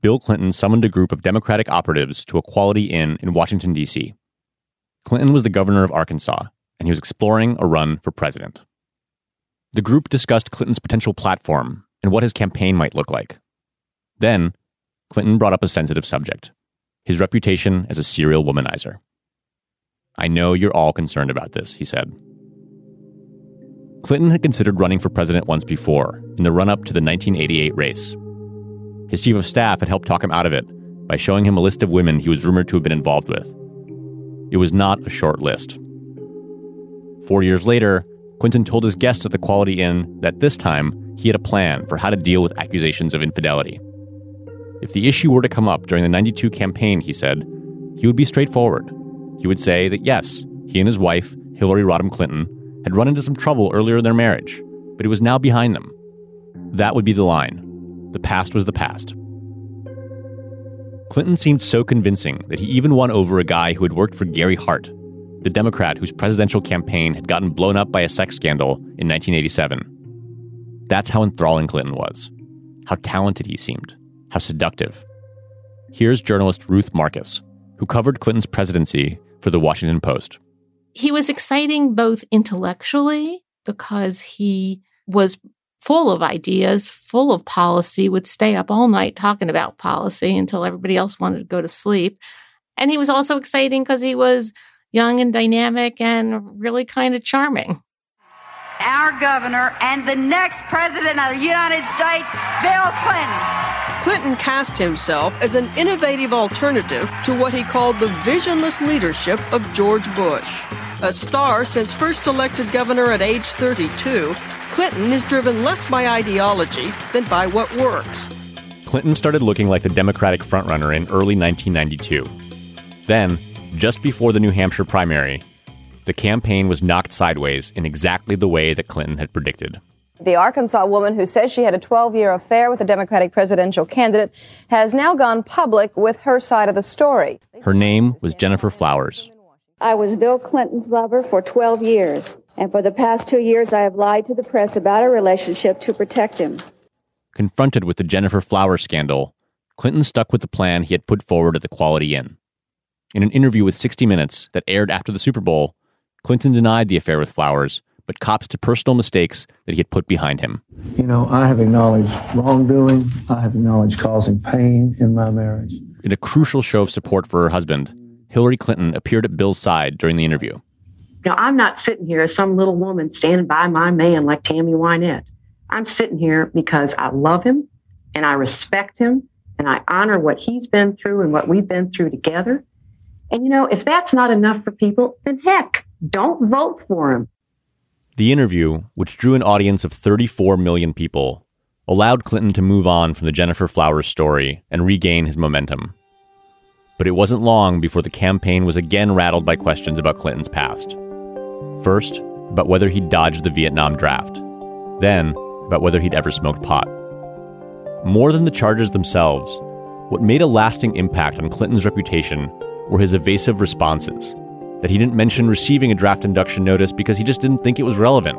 Bill Clinton summoned a group of Democratic operatives to a Quality Inn in Washington, D.C. Clinton was the governor of Arkansas, and he was exploring a run for president. The group discussed Clinton's potential platform and what his campaign might look like. Then, Clinton brought up a sensitive subject, his reputation as a serial womanizer. "I know you're all concerned about this," he said. Clinton had considered running for president once before, in the run-up to the 1988 race. His chief of staff had helped talk him out of it by showing him a list of women he was rumored to have been involved with. It was not a short list. 4 years later, Clinton told his guests at the Quality Inn that this time he had a plan for how to deal with accusations of infidelity. If the issue were to come up during the 92 campaign, he said, he would be straightforward. He would say that yes, he and his wife, Hillary Rodham Clinton, had run into some trouble earlier in their marriage, but it was now behind them. That would be the line. The past was the past. Clinton seemed so convincing that he even won over a guy who had worked for Gary Hart, the Democrat whose presidential campaign had gotten blown up by a sex scandal in 1987. That's how enthralling Clinton was, how talented he seemed, how seductive. Here's journalist Ruth Marcus, who covered Clinton's presidency for The Washington Post. He was exciting both intellectually, because he was full of ideas, full of policy, would stay up all night talking about policy until everybody else wanted to go to sleep. And he was also exciting because he was young and dynamic and really kind of charming. Our governor and the next president of the United States, Bill Clinton. Clinton cast himself as an innovative alternative to what he called the visionless leadership of George Bush. A star since first elected governor at age 32, Clinton is driven less by ideology than by what works. Clinton started looking like the Democratic frontrunner in early 1992. Then, just before the New Hampshire primary, the campaign was knocked sideways in exactly the way that Clinton had predicted. The Arkansas woman who says she had a 12-year affair with a Democratic presidential candidate has now gone public with her side of the story. Her name was Jennifer Flowers. I was Bill Clinton's lover for 12 years. And for the past 2 years, I have lied to the press about our relationship to protect him. Confronted with the Jennifer Flowers scandal, Clinton stuck with the plan he had put forward at the Quality Inn. In an interview with 60 Minutes that aired after the Super Bowl, Clinton denied the affair with Flowers, but copped to personal mistakes that he had put behind him. You know, I have acknowledged wrongdoing. I have acknowledged causing pain in my marriage. In a crucial show of support for her husband, Hillary Clinton appeared at Bill's side during the interview. Now, I'm not sitting here as some little woman standing by my man like Tammy Wynette. I'm sitting here because I love him, and I respect him, and I honor what he's been through and what we've been through together. And, you know, if that's not enough for people, then heck, don't vote for him. The interview, which drew an audience of 34 million people, allowed Clinton to move on from the Jennifer Flowers story and regain his momentum. But it wasn't long before the campaign was again rattled by questions about Clinton's past. First, about whether he'd dodged the Vietnam draft. Then, about whether he'd ever smoked pot. More than the charges themselves, what made a lasting impact on Clinton's reputation were his evasive responses. That he didn't mention receiving a draft induction notice because he just didn't think it was relevant.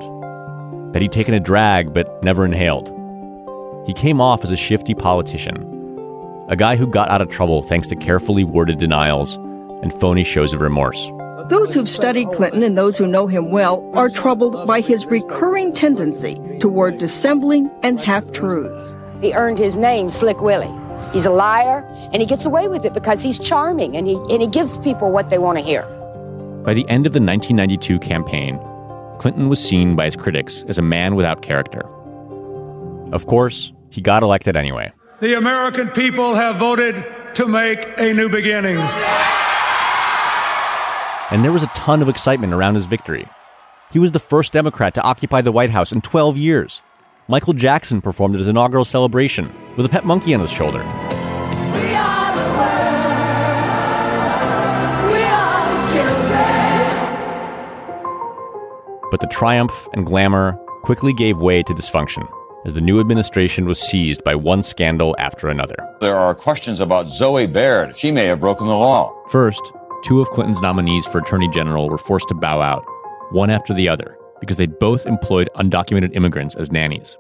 That he'd taken a drag but never inhaled. He came off as a shifty politician, a guy who got out of trouble thanks to carefully worded denials and phony shows of remorse. Those who've studied Clinton and those who know him well are troubled by his recurring tendency toward dissembling and half-truths. He earned his name, Slick Willie. He's a liar, and he gets away with it because he's charming, and he gives people what they want to hear. By the end of the 1992 campaign, Clinton was seen by his critics as a man without character. Of course, he got elected anyway. The American people have voted to make a new beginning. And there was a ton of excitement around his victory. He was the first Democrat to occupy the White House in 12 years. Michael Jackson performed at his inaugural celebration with a pet monkey on his shoulder. We are the world. We are children. But the triumph and glamour quickly gave way to dysfunction as the new administration was seized by one scandal after another. There are questions about Zoe Baird. She may have broken the law. First, two of Clinton's nominees for attorney general were forced to bow out, one after the other, because they'd both employed undocumented immigrants as nannies.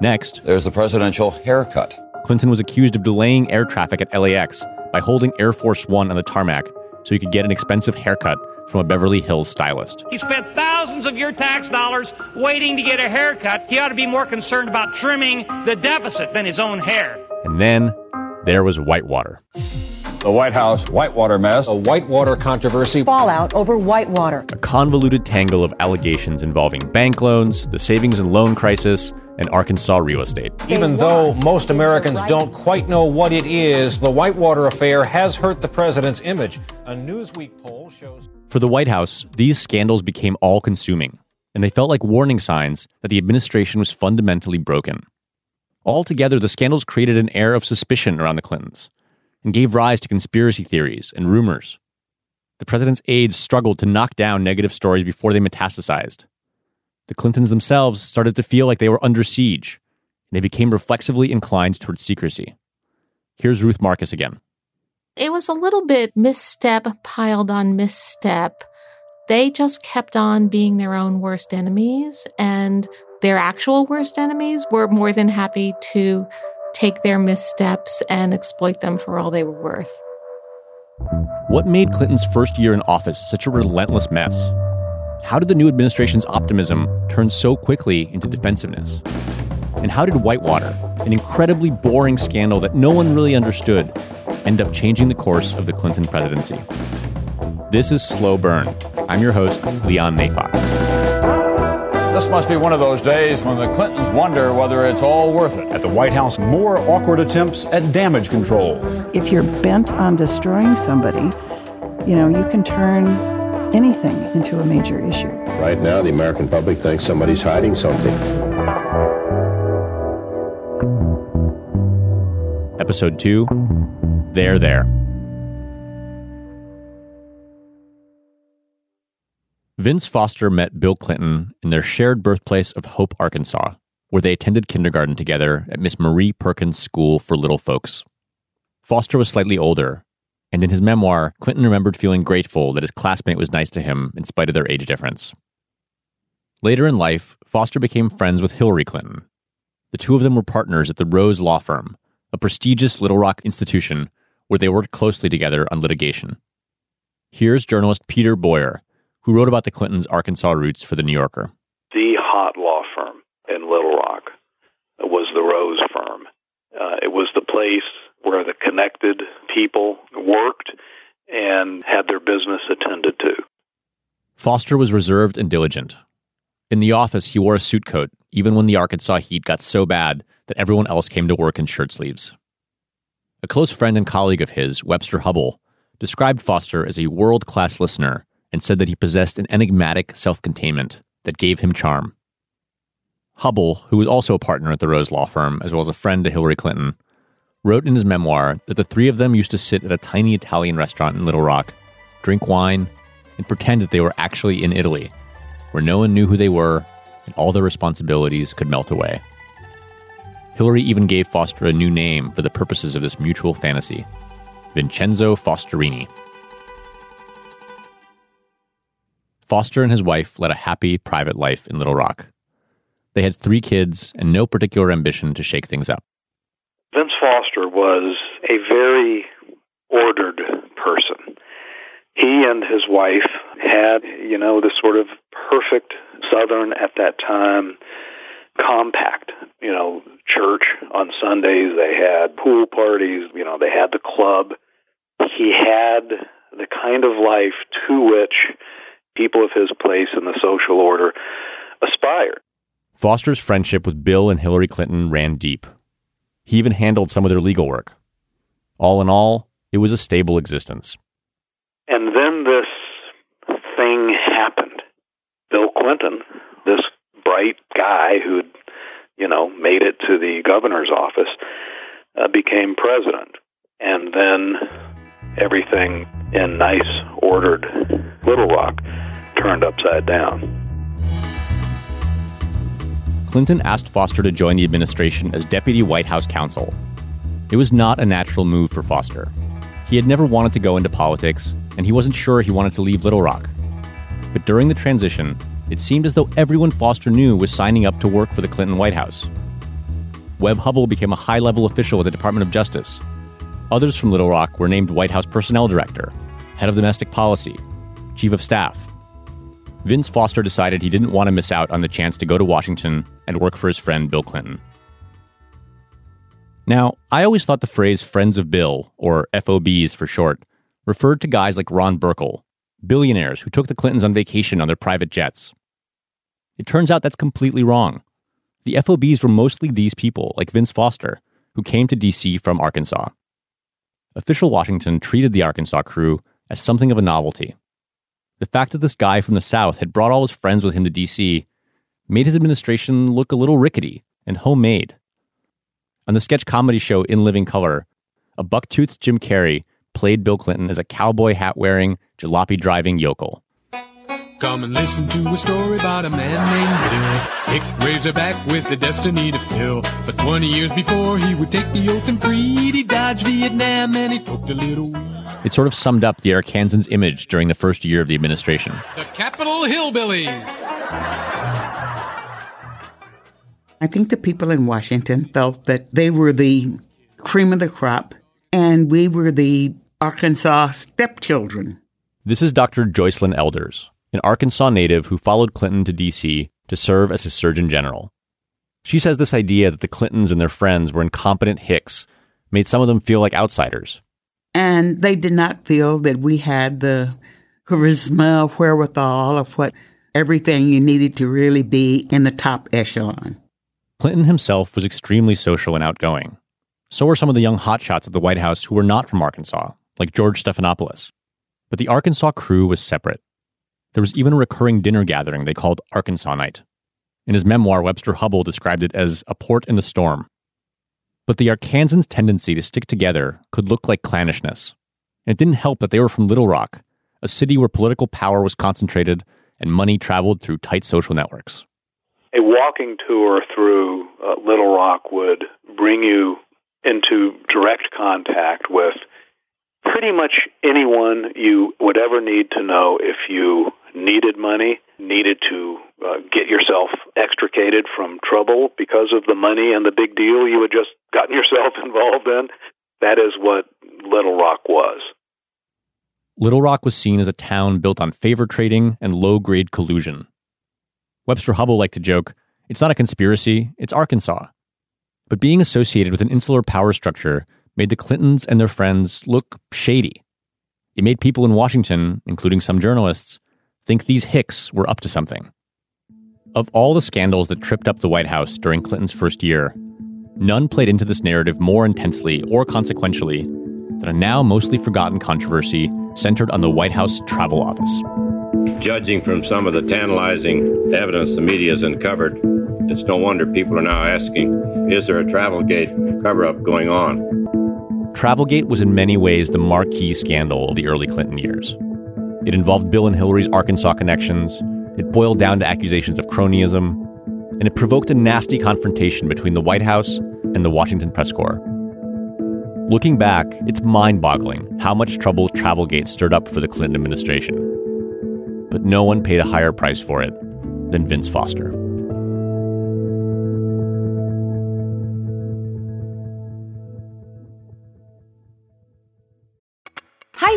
Next, there's the presidential haircut. Clinton was accused of delaying air traffic at LAX by holding Air Force One on the tarmac so he could get an expensive haircut from a Beverly Hills stylist. You spent thousands of your tax dollars waiting to get a haircut. He ought to be more concerned about trimming the deficit than his own hair. And then there was Whitewater. The White House Whitewater mess, a Whitewater controversy, fallout over Whitewater, a convoluted tangle of allegations involving bank loans, the savings and loan crisis, and Arkansas real estate. Even though most Americans don't quite know what it is, the Whitewater affair has hurt the president's image. A Newsweek poll shows... For the White House, these scandals became all-consuming, and they felt like warning signs that the administration was fundamentally broken. Altogether, the scandals created an air of suspicion around the Clintons, and gave rise to conspiracy theories and rumors. The president's aides struggled to knock down negative stories before they metastasized. The Clintons themselves started to feel like they were under siege, and they became reflexively inclined toward secrecy. Here's Ruth Marcus again. It was a little bit misstep piled on misstep. They just kept on being their own worst enemies, and their actual worst enemies were more than happy to take their missteps and exploit them for all they were worth. What made Clinton's first year in office such a relentless mess? How did the new administration's optimism turn so quickly into defensiveness? And how did Whitewater, an incredibly boring scandal that no one really understood, end up changing the course of the Clinton presidency? This is Slow Burn. I'm your host, Leon Nafok. This must be one of those days when the Clintons wonder whether it's all worth it. At the White House, more awkward attempts at damage control. If you're bent on destroying somebody, you can turn anything into a major issue. Right now, the American public thinks somebody's hiding something. Episode 2, They're There. Vince Foster met Bill Clinton in their shared birthplace of Hope, Arkansas, where they attended kindergarten together at Miss Marie Perkins' School for Little Folks. Foster was slightly older, and in his memoir, Clinton remembered feeling grateful that his classmate was nice to him in spite of their age difference. Later in life, Foster became friends with Hillary Clinton. The two of them were partners at the Rose Law Firm, a prestigious Little Rock institution where they worked closely together on litigation. Here's journalist Peter Boyer, who wrote about the Clintons' Arkansas roots for The New Yorker. The hot law firm in Little Rock was the Rose firm. It was the place where the connected people worked and had their business attended to. Foster was reserved and diligent. In the office, he wore a suit coat, even when the Arkansas heat got so bad that everyone else came to work in shirt sleeves. A close friend and colleague of his, Webster Hubbell, described Foster as a world-class listener and said that he possessed an enigmatic self-containment that gave him charm. Hubbell, who was also a partner at the Rose Law Firm, as well as a friend to Hillary Clinton, wrote in his memoir that the three of them used to sit at a tiny Italian restaurant in Little Rock, drink wine, and pretend that they were actually in Italy, where no one knew who they were and all their responsibilities could melt away. Hillary even gave Foster a new name for the purposes of this mutual fantasy, Vincenzo Fosterini. Foster and his wife led a happy, private life in Little Rock. They had 3 kids and no particular ambition to shake things up. Vince Foster was a very ordered person. He and his wife had, you know, this sort of perfect Southern, at that time, compact, you know, church on Sundays. They had pool parties. You know, they had the club. He had the kind of life to which people of his place in the social order aspired. Foster's friendship with Bill and Hillary Clinton ran deep. He even handled some of their legal work. All in all, it was a stable existence. And then this thing happened. Bill Clinton, this bright guy who'd, you know, made it to the governor's office, became president. And then everything in nice, ordered Little Rock turned upside down. Clinton asked Foster to join the administration as deputy White House counsel. It was not a natural move for Foster. He had never wanted to go into politics, and he wasn't sure he wanted to leave Little Rock. But during the transition, it seemed as though everyone Foster knew was signing up to work for the Clinton White House. Webb Hubbell became a high-level official at the Department of Justice. Others from Little Rock were named White House Personnel Director, Head of Domestic Policy, Chief of Staff. Vince Foster decided he didn't want to miss out on the chance to go to Washington and work for his friend Bill Clinton. Now, I always thought the phrase Friends of Bill, or FOBs for short, referred to guys like Ron Burkle, billionaires who took the Clintons on vacation on their private jets. It turns out that's completely wrong. The FOBs were mostly these people, like Vince Foster, who came to D.C. from Arkansas. Official Washington treated the Arkansas crew as something of a novelty. The fact that this guy from the South had brought all his friends with him to D.C. made his administration look a little rickety and homemade. On the sketch comedy show In Living Color, a buck-toothed Jim Carrey played Bill Clinton as a cowboy hat-wearing, jalopy-driving yokel. Come and listen to a story about a man named Bill. Dick Razorback with a destiny to fill. But 20 years before, he would take the oath and creed. He dodged Vietnam and he poked a little. It sort of summed up the Arkansans' image during the first year of the administration. The Capitol Hillbillies. I think the people in Washington felt that they were the cream of the crop and we were the Arkansas stepchildren. This is Dr. Joycelyn Elders, an Arkansas native who followed Clinton to D.C. to serve as his Surgeon General. She says this idea that the Clintons and their friends were incompetent hicks made some of them feel like outsiders. And they did not feel that we had the charisma, wherewithal, of what everything you needed to really be in the top echelon. Clinton himself was extremely social and outgoing. So were some of the young hotshots at the White House who were not from Arkansas, like George Stephanopoulos. But the Arkansas crew was separate. There was even a recurring dinner gathering they called Arkansas Night. In his memoir, Webster Hubbell described it as a port in the storm. But the Arkansans' tendency to stick together could look like clannishness. And it didn't help that they were from Little Rock, a city where political power was concentrated and money traveled through tight social networks. A walking tour through Little Rock would bring you into direct contact with pretty much anyone you would ever need to know if you needed money, needed to get yourself extricated from trouble because of the money and the big deal you had just gotten yourself involved in. That is what Little Rock was. Little Rock was seen as a town built on favor trading and low-grade collusion. Webster Hubbell liked to joke, it's not a conspiracy, it's Arkansas. But being associated with an insular power structure made the Clintons and their friends look shady. It made people in Washington, including some journalists, think these hicks were up to something. Of all the scandals that tripped up the White House during Clinton's first year, none played into this narrative more intensely or consequentially than a now mostly forgotten controversy centered on the White House travel office. Judging from some of the tantalizing evidence the media has uncovered, it's no wonder people are now asking, is there a Travelgate cover-up going on? Travelgate was in many ways the marquee scandal of the early Clinton years. It involved Bill and Hillary's Arkansas connections, it boiled down to accusations of cronyism, and it provoked a nasty confrontation between the White House and the Washington Press Corps. Looking back, it's mind-boggling how much trouble Travelgate stirred up for the Clinton administration. But no one paid a higher price for it than Vince Foster. Hi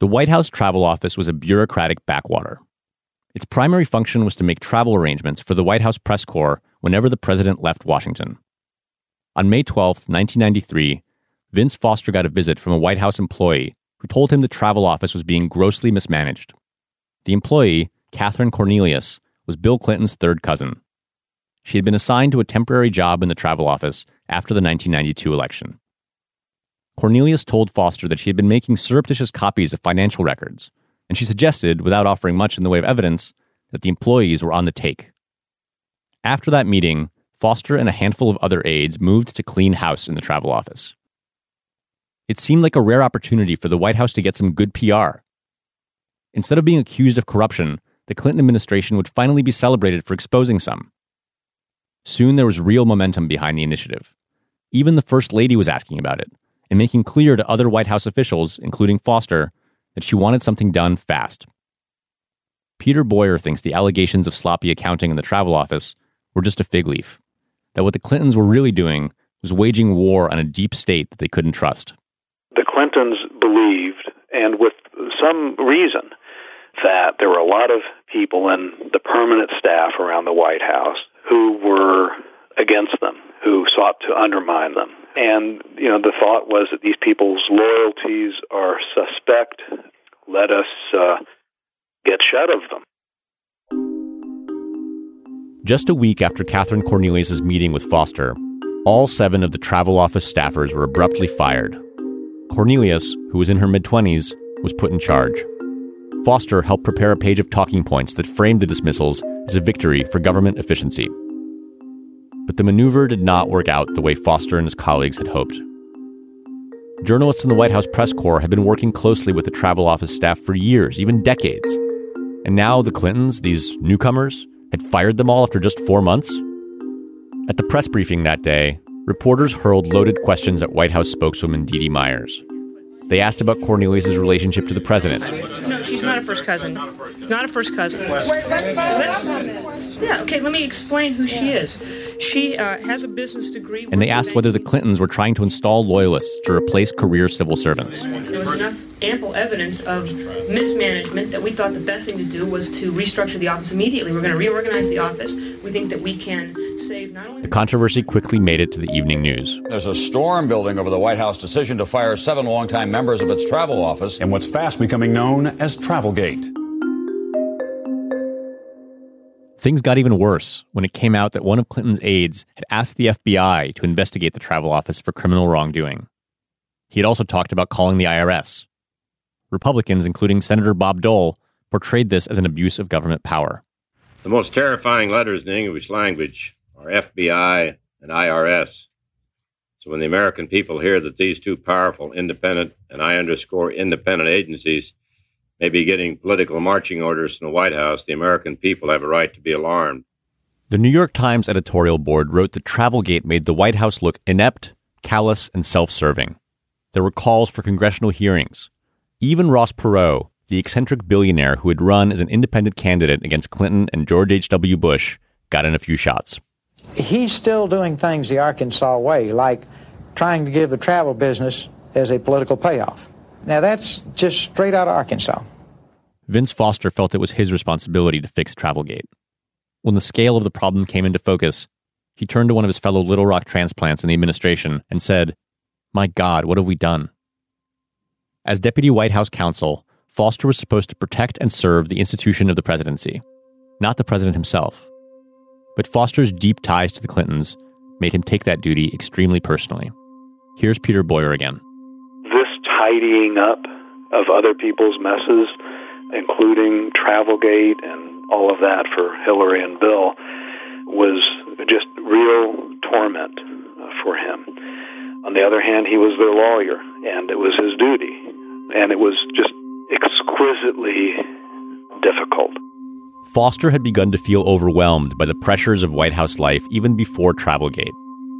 The White House Travel Office was a bureaucratic backwater. Its primary function was to make travel arrangements for the White House press corps whenever the president left Washington. On May 12, 1993, Vince Foster got a visit from a White House employee who told him the travel office was being grossly mismanaged. The employee, Catherine Cornelius, was Bill Clinton's third cousin. She had been assigned to a temporary job in the travel office after the 1992 election. Cornelius told Foster that she had been making surreptitious copies of financial records, and she suggested, without offering much in the way of evidence, that the employees were on the take. After that meeting, Foster and a handful of other aides moved to clean house in the travel office. It seemed like a rare opportunity for the White House to get some good PR. Instead of being accused of corruption, the Clinton administration would finally be celebrated for exposing some. Soon there was real momentum behind the initiative. Even the First Lady was asking about it, and making clear to other White House officials, including Foster, that she wanted something done fast. Peter Boyer thinks the allegations of sloppy accounting in the travel office were just a fig leaf, that what the Clintons were really doing was waging war on a deep state that they couldn't trust. The Clintons believed, and with some reason, that there were a lot of people in the permanent staff around the White House who were against them, who sought to undermine them. And, you know, the thought was that these people's loyalties are suspect. Let us get shut of them. Just a week after Catherine Cornelius' meeting with Foster, all 7 of the travel office staffers were abruptly fired. Cornelius, who was in her mid-20s, was put in charge. Foster helped prepare a page of talking points that framed the dismissals as a victory for government efficiency. But the maneuver did not work out the way Foster and his colleagues had hoped. Journalists in the White House press corps had been working closely with the travel office staff for years, even decades. And now the Clintons, these newcomers, had fired them all after just 4 months? At the press briefing that day, reporters hurled loaded questions at White House spokeswoman Dee Dee Myers. They asked about Cornelius' relationship to the president. No, she's not a first cousin. Not a first cousin. Let me explain who she is. She has a business degree. And they asked whether the Clintons were trying to install loyalists to replace career civil servants. There was enough ample evidence of mismanagement that we thought the best thing to do was to restructure the office immediately. We're going to reorganize the office. We think that we can save not only... The controversy quickly made it to the evening news. There's a storm building over the White House decision to fire 7 longtime members of its travel office in what's fast becoming known as Travelgate. Things got even worse when it came out that one of Clinton's aides had asked the FBI to investigate the travel office for criminal wrongdoing. He had also talked about calling the IRS. Republicans, including Senator Bob Dole, portrayed this as an abuse of government power. The most terrifying letters in the English language are FBI and IRS. So when the American people hear that these two powerful independent, and I underscore independent, agencies may be getting political marching orders from the White House, the American people have a right to be alarmed. The New York Times editorial board wrote that Travelgate made the White House look inept, callous, and self-serving. There were calls for congressional hearings. Even Ross Perot, the eccentric billionaire who had run as an independent candidate against Clinton and George H.W. Bush, got in a few shots. He's still doing things the Arkansas way, like trying to give the travel business as a political payoff. Now, that's just straight out of Arkansas. Vince Foster felt it was his responsibility to fix Travelgate. When the scale of the problem came into focus, he turned to one of his fellow Little Rock transplants in the administration and said, "My God, what have we done?" As Deputy White House Counsel, Foster was supposed to protect and serve the institution of the presidency, not the president himself. But Foster's deep ties to the Clintons made him take that duty extremely personally. Here's Peter Boyer again. This tidying up of other people's messes, including Travelgate and all of that for Hillary and Bill, was just real torment for him. On the other hand, he was their lawyer, and it was his duty. And it was just exquisitely difficult. Foster had begun to feel overwhelmed by the pressures of White House life even before Travelgate.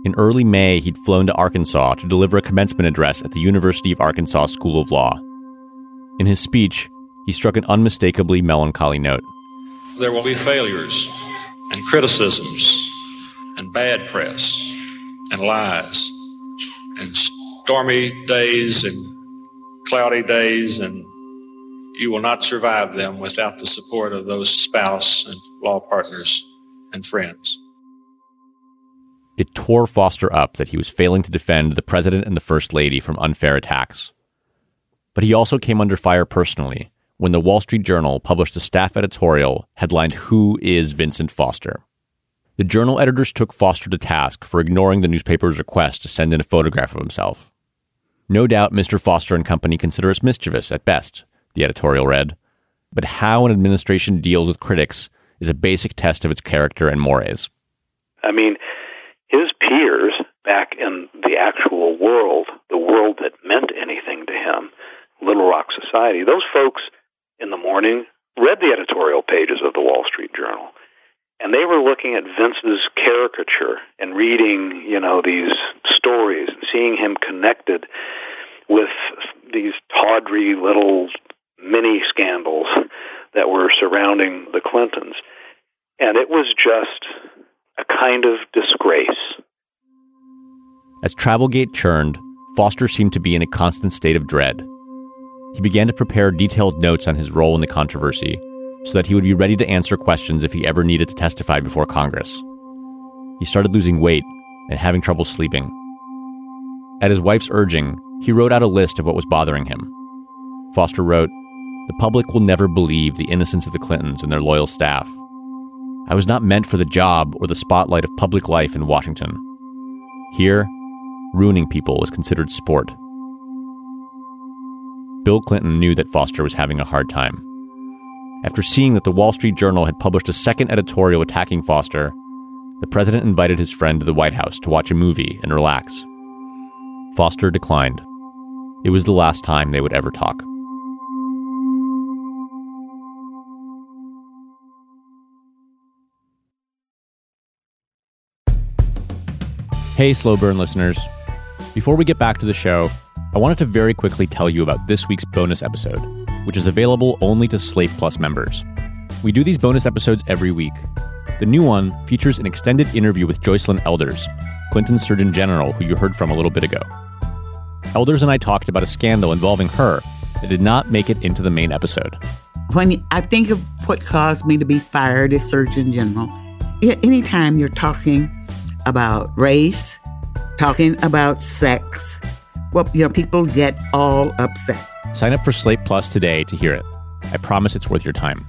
In early May, he'd flown to Arkansas to deliver a commencement address at the University of Arkansas School of Law. In his speech, he struck an unmistakably melancholy note. There will be failures and criticisms and bad press and lies and stormy days and cloudy days, and you will not survive them without the support of those spouse and law partners and friends. It tore Foster up that he was failing to defend the president and the first lady from unfair attacks. But he also came under fire personally when the Wall Street Journal published a staff editorial headlined "Who is Vincent Foster?" The journal editors took Foster to task for ignoring the newspaper's request to send in a photograph of himself. No doubt Mr. Foster and company consider us mischievous at best, the editorial read, but how an administration deals with critics is a basic test of its character and mores. I mean, his peers back in the actual world, the world that meant anything to him, Little Rock Society, those folks in the morning read the editorial pages of the Wall Street Journal, and they were looking at Vince's caricature and reading, these stories and seeing him connected with these tawdry little mini scandals that were surrounding the Clintons. And it was just a kind of disgrace. As Travelgate churned, Foster seemed to be in a constant state of dread. He began to prepare detailed notes on his role in the controversy so that he would be ready to answer questions if he ever needed to testify before Congress. He started losing weight and having trouble sleeping. At his wife's urging, he wrote out a list of what was bothering him. Foster wrote, "The public will never believe the innocence of the Clintons and their loyal staff. I was not meant for the job or the spotlight of public life in Washington. Here, ruining people was considered sport." Bill Clinton knew that Foster was having a hard time. After seeing that the Wall Street Journal had published a second editorial attacking Foster, the president invited his friend to the White House to watch a movie and relax. Foster declined. It was the last time they would ever talk. Hey, Slow Burn listeners. Before we get back to the show, I wanted to very quickly tell you about this week's bonus episode, which is available only to Slate Plus members. We do these bonus episodes every week. The new one features an extended interview with Joycelyn Elders, Clinton's Surgeon General, who you heard from a little bit ago. Elders and I talked about a scandal involving her that did not make it into the main episode. When I think of what caused me to be fired as Surgeon General, anytime you're talking about race, talking about sex, people get all upset. Sign up for Slate Plus today to hear it. I promise it's worth your time.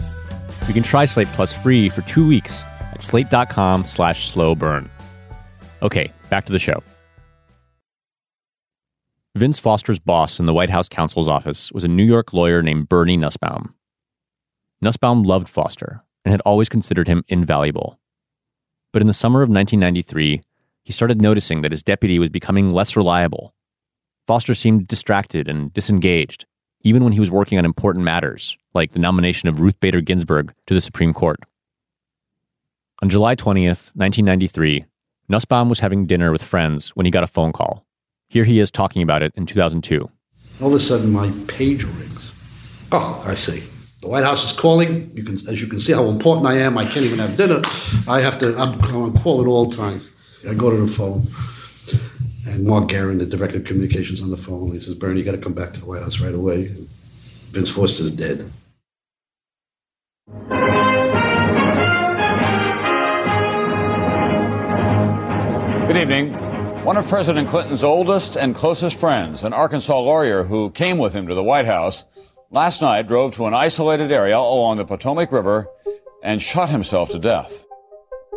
You can try Slate Plus free for 2 weeks at slate.com/slowburn. Okay, back to the show. Vince Foster's boss in the White House counsel's office was a New York lawyer named Bernie Nussbaum. Nussbaum loved Foster and had always considered him invaluable. But in the summer of 1993, he started noticing that his deputy was becoming less reliable. Foster seemed distracted and disengaged, even when he was working on important matters, like the nomination of Ruth Bader Ginsburg to the Supreme Court. On July 20th, 1993, Nussbaum was having dinner with friends when he got a phone call. Here he is talking about it in 2002. All of a sudden, my page rings. Oh, I see. The White House is calling. As you can see how important I am, I can't even have dinner. I'm on call at all times. I go to the phone, and Mark Guerin, the director of communications, on the phone. He says, "Bernie, you got to come back to the White House right away. Vince Foster's dead." Good evening. One of President Clinton's oldest and closest friends, an Arkansas lawyer who came with him to the White House, last night drove to an isolated area along the Potomac River and shot himself to death.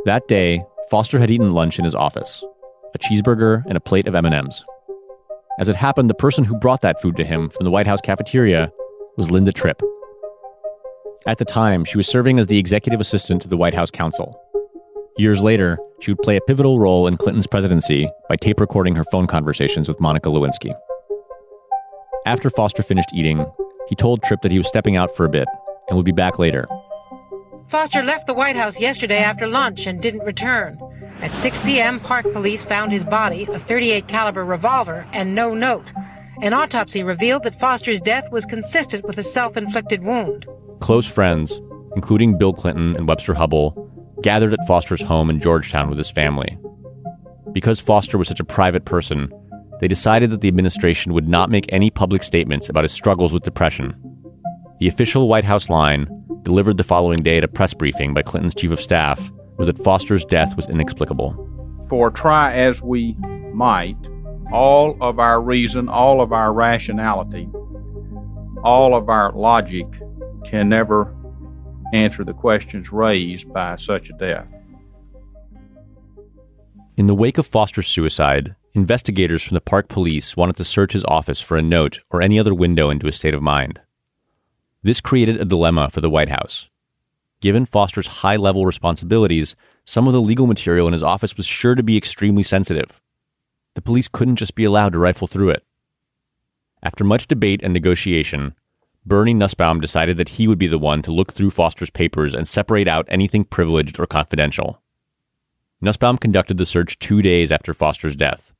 That day, Foster had eaten lunch in his office, a cheeseburger and a plate of M&Ms. As it happened, the person who brought that food to him from the White House cafeteria was Linda Tripp. At the time, she was serving as the executive assistant to the White House counsel. Years later, she would play a pivotal role in Clinton's presidency by tape recording her phone conversations with Monica Lewinsky. After Foster finished eating, he told Tripp that he was stepping out for a bit and would be back later. Foster left the White House yesterday after lunch and didn't return. At 6 p.m., Park Police found his body, a .38 caliber revolver, and no note. An autopsy revealed that Foster's death was consistent with a self-inflicted wound. Close friends, including Bill Clinton and Webster Hubbell, gathered at Foster's home in Georgetown with his family. Because Foster was such a private person, they decided that the administration would not make any public statements about his struggles with depression. The official White House line, delivered the following day at a press briefing by Clinton's chief of staff, was that Foster's death was inexplicable. For try as we might, all of our reason, all of our rationality, all of our logic can never answer the questions raised by such a death. In the wake of Foster's suicide, investigators from the Park Police wanted to search his office for a note or any other window into his state of mind. This created a dilemma for the White House. Given Foster's high-level responsibilities, some of the legal material in his office was sure to be extremely sensitive. The police couldn't just be allowed to rifle through it. After much debate and negotiation, Bernie Nussbaum decided that he would be the one to look through Foster's papers and separate out anything privileged or confidential. Nussbaum conducted the search 2 days after Foster's death.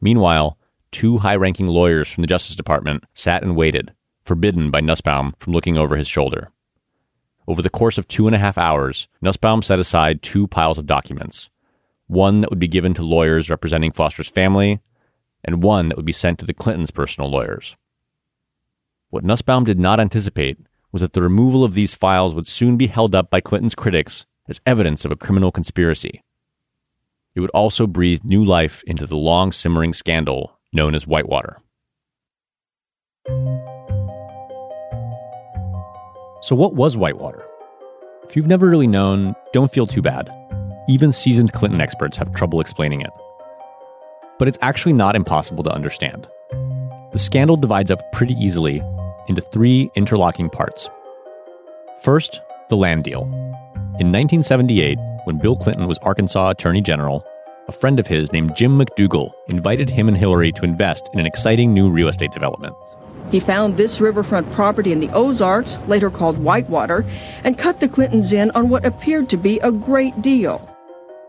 Meanwhile, two high-ranking lawyers from the Justice Department sat and waited, forbidden by Nussbaum from looking over his shoulder. Over the course of 2.5 hours, Nussbaum set aside two piles of documents, one that would be given to lawyers representing Foster's family, and one that would be sent to the Clintons' personal lawyers. What Nussbaum did not anticipate was that the removal of these files would soon be held up by Clinton's critics as evidence of a criminal conspiracy. It would also breathe new life into the long-simmering scandal known as Whitewater. So what was Whitewater? If you've never really known, don't feel too bad. Even seasoned Clinton experts have trouble explaining it. But it's actually not impossible to understand. The scandal divides up pretty easily into three interlocking parts. First, the land deal. In 1978, when Bill Clinton was Arkansas Attorney General, a friend of his named Jim McDougal invited him and Hillary to invest in an exciting new real estate development. He found this riverfront property in the Ozarks, later called Whitewater, and cut the Clintons in on what appeared to be a great deal.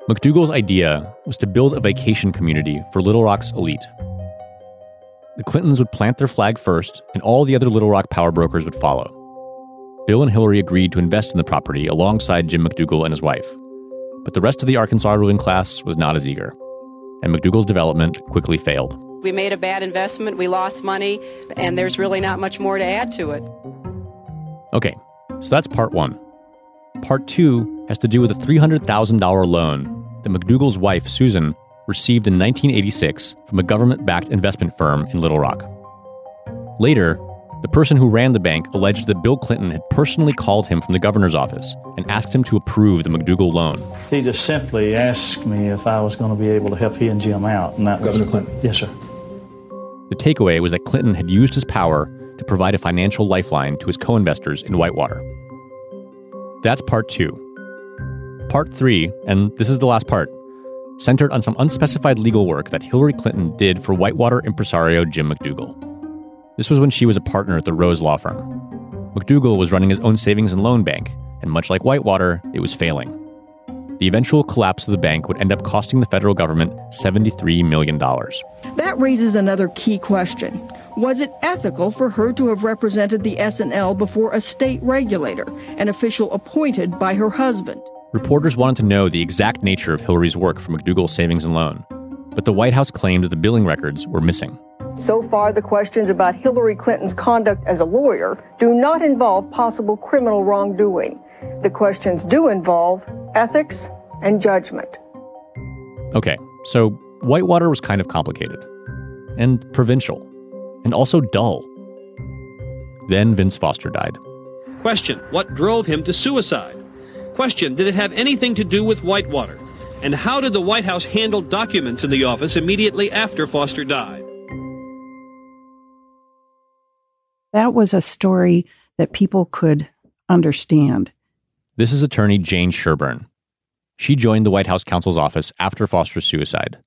McDougal's idea was to build a vacation community for Little Rock's elite. The Clintons would plant their flag first, and all the other Little Rock power brokers would follow. Bill and Hillary agreed to invest in the property alongside Jim McDougal and his wife. But the rest of the Arkansas ruling class was not as eager, and McDougal's development quickly failed. We made a bad investment, we lost money, and there's really not much more to add to it. Okay, so that's part one. Part two has to do with a $300,000 loan that McDougal's wife, Susan, received in 1986 from a government-backed investment firm in Little Rock. Later, the person who ran the bank alleged that Bill Clinton had personally called him from the governor's office and asked him to approve the McDougal loan. He just simply asked me if I was going to be able to help he and Jim out. And that Governor Clinton? Yes, sir. The takeaway was that Clinton had used his power to provide a financial lifeline to his co-investors in Whitewater. That's part two. Part three, and this is the last part, centered on some unspecified legal work that Hillary Clinton did for Whitewater impresario Jim McDougal. This was when she was a partner at the Rose Law Firm. McDougal was running his own savings and loan bank, and much like Whitewater, it was failing. The eventual collapse of the bank would end up costing the federal government $73 million. That raises another key question. Was it ethical for her to have represented the S&L before a state regulator, an official appointed by her husband? Reporters wanted to know the exact nature of Hillary's work for McDougal's savings and loan, but the White House claimed that the billing records were missing. So far, the questions about Hillary Clinton's conduct as a lawyer do not involve possible criminal wrongdoing. The questions do involve ethics and judgment. Okay, so Whitewater was kind of complicated, and provincial, and also dull. Then Vince Foster died. Question, what drove him to suicide? Question, did it have anything to do with Whitewater? And how did the White House handle documents in the office immediately after Foster died? That was a story that people could understand. This is attorney Jane Sherburne. She joined the White House counsel's office after Foster's suicide.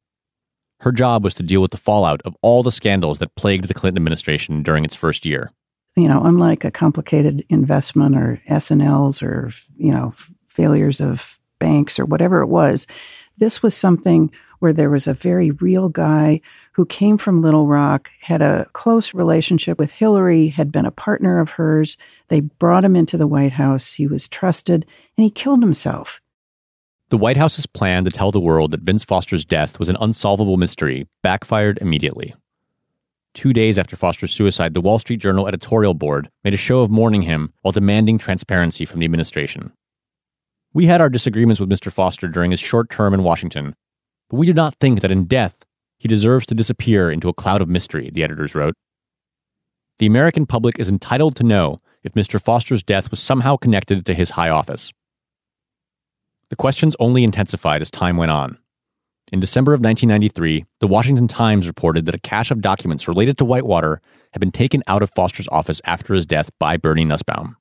Her job was to deal with the fallout of all the scandals that plagued the Clinton administration during its first year. You know, unlike a complicated investment or S&Ls or, you know, failures of banks or whatever it was, this was something where there was a very real guy who came from Little Rock, had a close relationship with Hillary, had been a partner of hers. They brought him into the White House. He was trusted, and he killed himself. The White House's plan to tell the world that Vince Foster's death was an unsolvable mystery backfired immediately. 2 days after Foster's suicide, the Wall Street Journal editorial board made a show of mourning him while demanding transparency from the administration. We had our disagreements with Mr. Foster during his short term in Washington, but we do not think that in death he deserves to disappear into a cloud of mystery, the editors wrote. The American public is entitled to know if Mr. Foster's death was somehow connected to his high office. The questions only intensified as time went on. In December of 1993, the Washington Times reported that a cache of documents related to Whitewater had been taken out of Foster's office after his death by Bernie Nussbaum.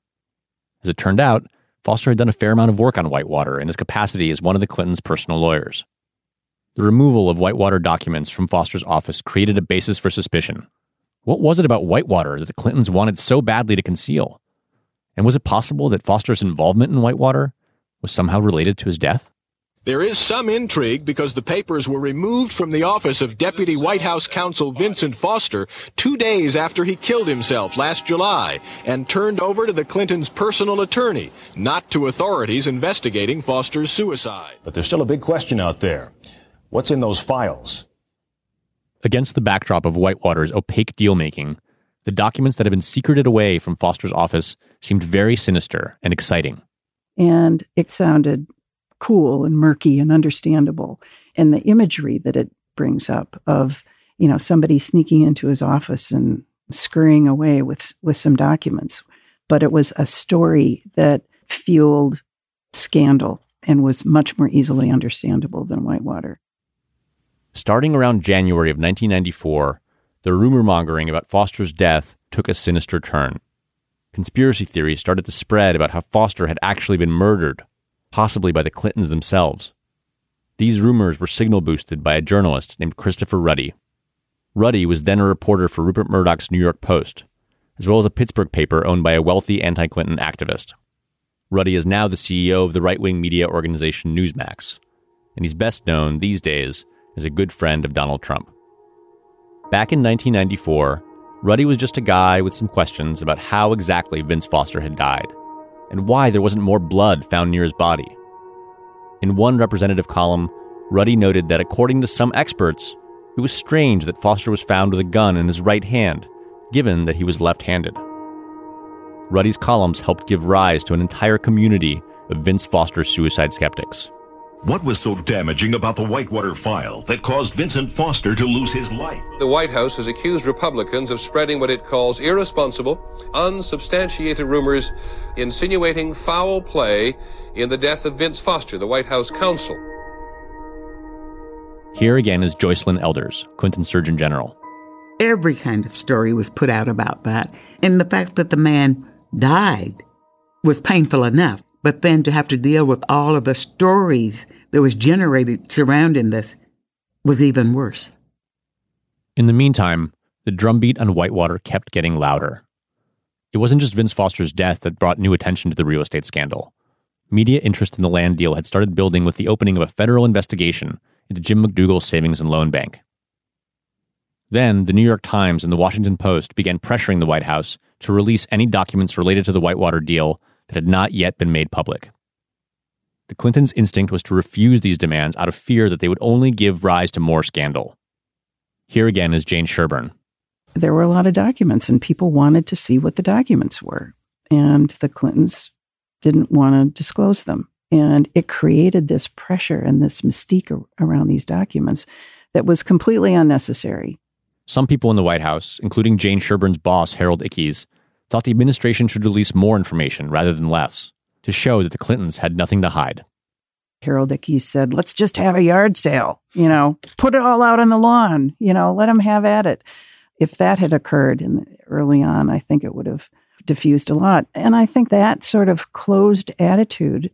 As it turned out, Foster had done a fair amount of work on Whitewater in his capacity as one of the Clintons' personal lawyers. The removal of Whitewater documents from Foster's office created a basis for suspicion. What was it about Whitewater that the Clintons wanted so badly to conceal? And was it possible that Foster's involvement in Whitewater was somehow related to his death? There is some intrigue because the papers were removed from the office of Deputy White House Counsel Vincent Foster 2 days after he killed himself last July and turned over to the Clintons' personal attorney, not to authorities investigating Foster's suicide. But there's still a big question out there. What's in those files? Against the backdrop of Whitewater's opaque deal-making, the documents that had been secreted away from Foster's office seemed very sinister and exciting. And it sounded cool and murky and understandable. And the imagery that it brings up of, you know, somebody sneaking into his office and scurrying away with some documents. But it was a story that fueled scandal and was much more easily understandable than Whitewater. Starting around January of 1994, the rumor-mongering about Foster's death took a sinister turn. Conspiracy theories started to spread about how Foster had actually been murdered, possibly by the Clintons themselves. These rumors were signal-boosted by a journalist named Christopher Ruddy. Ruddy was then a reporter for Rupert Murdoch's New York Post, as well as a Pittsburgh paper owned by a wealthy anti-Clinton activist. Ruddy is now the CEO of the right-wing media organization Newsmax, and he's best known these days as a good friend of Donald Trump. Back in 1994, Ruddy was just a guy with some questions about how exactly Vince Foster had died, and why there wasn't more blood found near his body. In one representative column, Ruddy noted that according to some experts, it was strange that Foster was found with a gun in his right hand, given that he was left-handed. Ruddy's columns helped give rise to an entire community of Vince Foster suicide skeptics. What was so damaging about the Whitewater file that caused Vincent Foster to lose his life? The White House has accused Republicans of spreading what it calls irresponsible, unsubstantiated rumors insinuating foul play in the death of Vince Foster, the White House counsel. Here again is Joycelyn Elders, Clinton Surgeon General. Every kind of story was put out about that. And the fact that the man died was painful enough. But then to have to deal with all of the stories that was generated surrounding this was even worse. In the meantime, the drumbeat on Whitewater kept getting louder. It wasn't just Vince Foster's death that brought new attention to the real estate scandal. Media interest in the land deal had started building with the opening of a federal investigation into Jim McDougal's savings and loan bank. Then the New York Times and the Washington Post began pressuring the White House to release any documents related to the Whitewater deal that had not yet been made public. The Clintons' instinct was to refuse these demands out of fear that they would only give rise to more scandal. Here again is Jane Sherburne. There were a lot of documents, and people wanted to see what the documents were. And the Clintons didn't want to disclose them. And it created this pressure and this mystique around these documents that was completely unnecessary. Some people in the White House, including Jane Sherburn's boss, Harold Ickes, thought the administration should release more information rather than less to show that the Clintons had nothing to hide. Harold Ickes said, let's just have a yard sale, you know, put it all out on the lawn, you know, let them have at it. If that had occurred early on, I think it would have diffused a lot. And I think that sort of closed attitude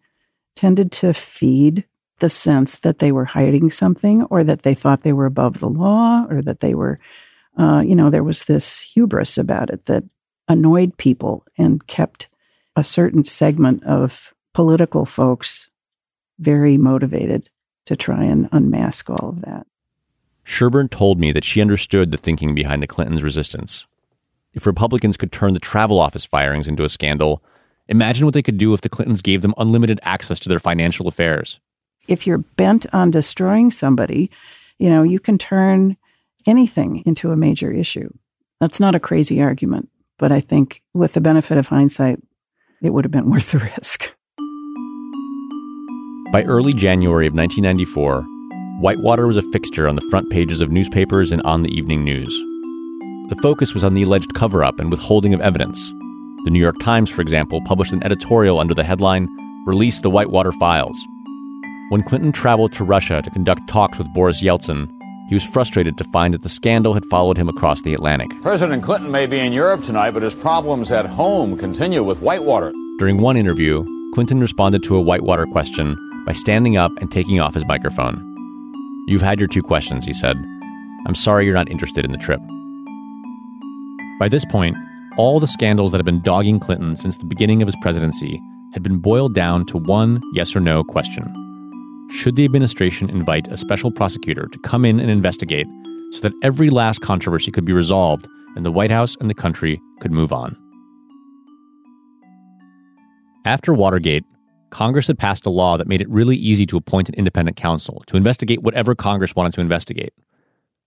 tended to feed the sense that they were hiding something, or that they thought they were above the law, or that they were, there was this hubris about it that annoyed people and kept a certain segment of political folks very motivated to try and unmask all of that. Sherburn told me that she understood the thinking behind the Clintons' resistance. If Republicans could turn the travel office firings into a scandal, imagine what they could do if the Clintons gave them unlimited access to their financial affairs. If you're bent on destroying somebody, you know, you can turn anything into a major issue. That's not a crazy argument, but I think with the benefit of hindsight, it would have been worth the risk. By early January of 1994, Whitewater was a fixture on the front pages of newspapers and on the evening news. The focus was on the alleged cover-up and withholding of evidence. The New York Times, for example, published an editorial under the headline, "Release the Whitewater Files." When Clinton traveled to Russia to conduct talks with Boris Yeltsin, he was frustrated to find that the scandal had followed him across the Atlantic. President Clinton may be in Europe tonight, but his problems at home continue with Whitewater. During one interview, Clinton responded to a Whitewater question by standing up and taking off his microphone. "You've had your two questions," he said. "I'm sorry you're not interested in the trip." By this point, all the scandals that had been dogging Clinton since the beginning of his presidency had been boiled down to one yes or no question. Should the administration invite a special prosecutor to come in and investigate so that every last controversy could be resolved and the White House and the country could move on? After Watergate, Congress had passed a law that made it really easy to appoint an independent counsel to investigate whatever Congress wanted to investigate.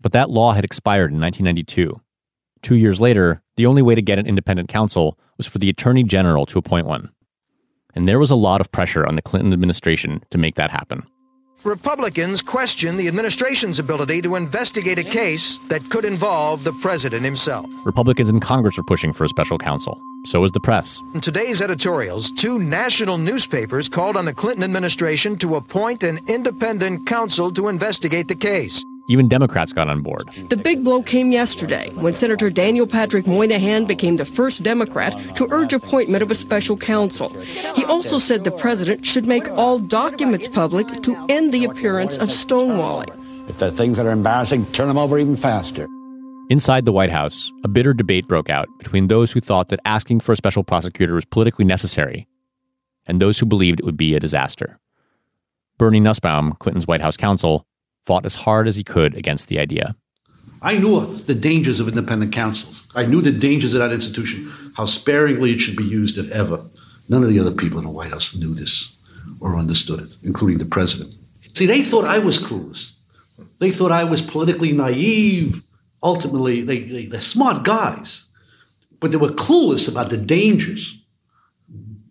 But that law had expired in 1992. 2 years later, the only way to get an independent counsel was for the Attorney General to appoint one. And there was a lot of pressure on the Clinton administration to make that happen. Republicans question the administration's ability to investigate a case that could involve the president himself. Republicans in Congress are pushing for a special counsel. So was the press. In today's editorials, two national newspapers called on the Clinton administration to appoint an independent counsel to investigate the case. Even Democrats got on board. The big blow came yesterday when Senator Daniel Patrick Moynihan became the first Democrat to urge appointment of a special counsel. He also said the president should make all documents public to end the appearance of stonewalling. If there are things that are embarrassing, turn them over even faster. Inside the White House, a bitter debate broke out between those who thought that asking for a special prosecutor was politically necessary and those who believed it would be a disaster. Bernie Nussbaum, Clinton's White House counsel, fought as hard as he could against the idea. I knew the dangers of independent counsels. I knew the dangers of that institution, how sparingly it should be used, if ever. None of the other people in the White House knew this or understood it, including the president. See, they thought I was clueless. They thought I was politically naive. Ultimately, they're smart guys, but they were clueless about the dangers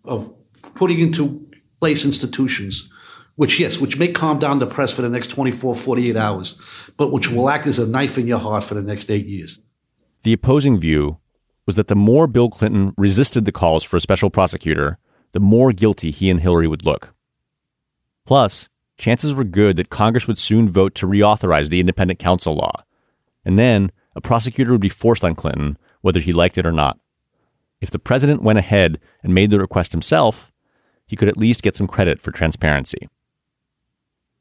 of putting into place institutions, which may calm down the press for the next 24, 48 hours, but which will act as a knife in your heart for the next 8 years. The opposing view was that the more Bill Clinton resisted the calls for a special prosecutor, the more guilty he and Hillary would look. Plus, chances were good that Congress would soon vote to reauthorize the independent counsel law. And then a prosecutor would be forced on Clinton, whether he liked it or not. If the president went ahead and made the request himself, he could at least get some credit for transparency.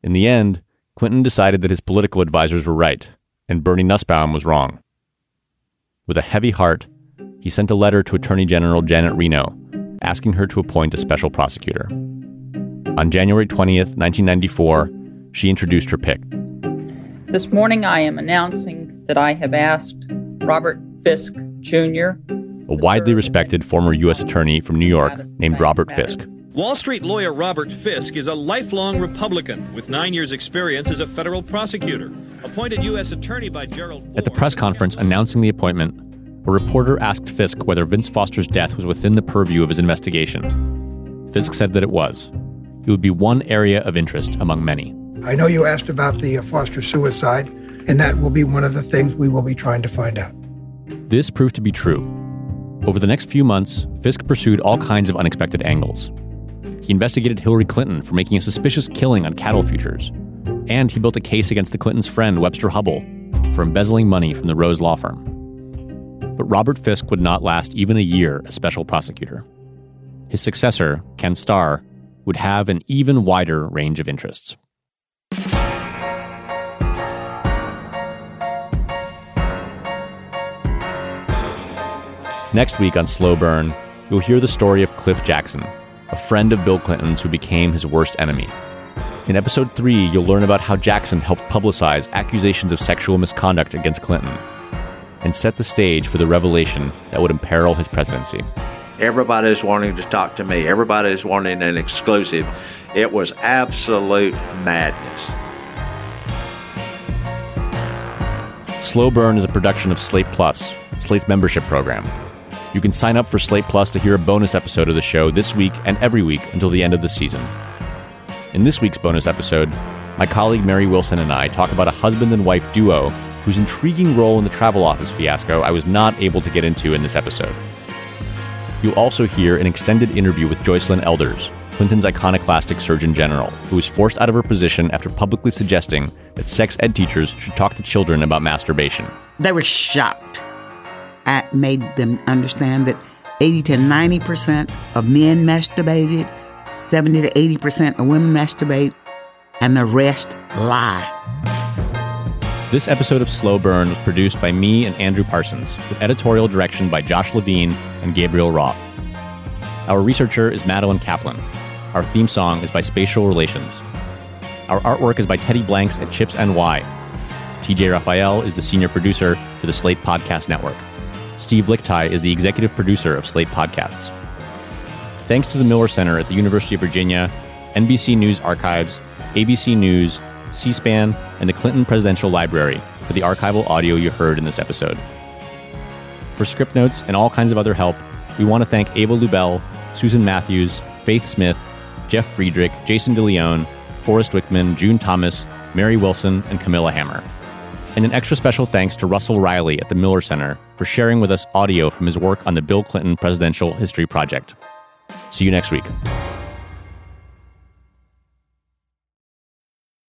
In the end, Clinton decided that his political advisors were right, and Bernie Nussbaum was wrong. With a heavy heart, he sent a letter to Attorney General Janet Reno, asking her to appoint a special prosecutor. On January 20th, 1994, she introduced her pick. This morning I am announcing that I have asked Robert Fisk, Jr., a widely respected former U.S. attorney from New York named Robert Fisk. Wall Street lawyer Robert Fisk is a lifelong Republican with 9 years' experience as a federal prosecutor, appointed U.S. attorney by Gerald Ford. At the press conference announcing the appointment, a reporter asked Fisk whether Vince Foster's death was within the purview of his investigation. Fisk said that it was. It would be one area of interest among many. I know you asked about the Foster suicide. And that will be one of the things we will be trying to find out. This proved to be true. Over the next few months, Fisk pursued all kinds of unexpected angles. He investigated Hillary Clinton for making a suspicious killing on cattle futures. And he built a case against the Clintons' friend, Webster Hubbell, for embezzling money from the Rose Law Firm. But Robert Fisk would not last even a year as special prosecutor. His successor, Ken Starr, would have an even wider range of interests. Next week on Slow Burn, you'll hear the story of Cliff Jackson, a friend of Bill Clinton's who became his worst enemy. In episode 3, you'll learn about how Jackson helped publicize accusations of sexual misconduct against Clinton and set the stage for the revelation that would imperil his presidency. Everybody's wanting to talk to me. Everybody's wanting an exclusive. It was absolute madness. Slow Burn is a production of Slate Plus, Slate's membership program. You can sign up for Slate Plus to hear a bonus episode of the show this week and every week until the end of the season. In this week's bonus episode, my colleague Mary Wilson and I talk about a husband and wife duo whose intriguing role in the travel office fiasco I was not able to get into in this episode. You'll also hear an extended interview with Joycelyn Elders, Clinton's iconoclastic Surgeon General, who was forced out of her position after publicly suggesting that sex ed teachers should talk to children about masturbation. They were shocked. I made them understand that 80 to 90% of men masturbated, 70 to 80% of women masturbate, and the rest lie. This episode of Slow Burn was produced by me and Andrew Parsons, with editorial direction by Josh Levine and Gabriel Roth. Our researcher is Madeline Kaplan. Our theme song is by Spatial Relations. Our artwork is by Teddy Blanks at Chips NY. TJ Raphael is the senior producer for the Slate Podcast Network. Steve Lichtai is the executive producer of Slate Podcasts. Thanks to the Miller Center at the University of Virginia, NBC News Archives, ABC News, C-SPAN, and the Clinton Presidential Library for the archival audio you heard in this episode. For script notes and all kinds of other help, we want to thank Ava Lubell, Susan Matthews, Faith Smith, Jeff Friedrich, Jason DeLeon, Forrest Wickman, June Thomas, Mary Wilson, and Camilla Hammer. And an extra special thanks to Russell Riley at the Miller Center for sharing with us audio from his work on the Bill Clinton Presidential History Project. See you next week.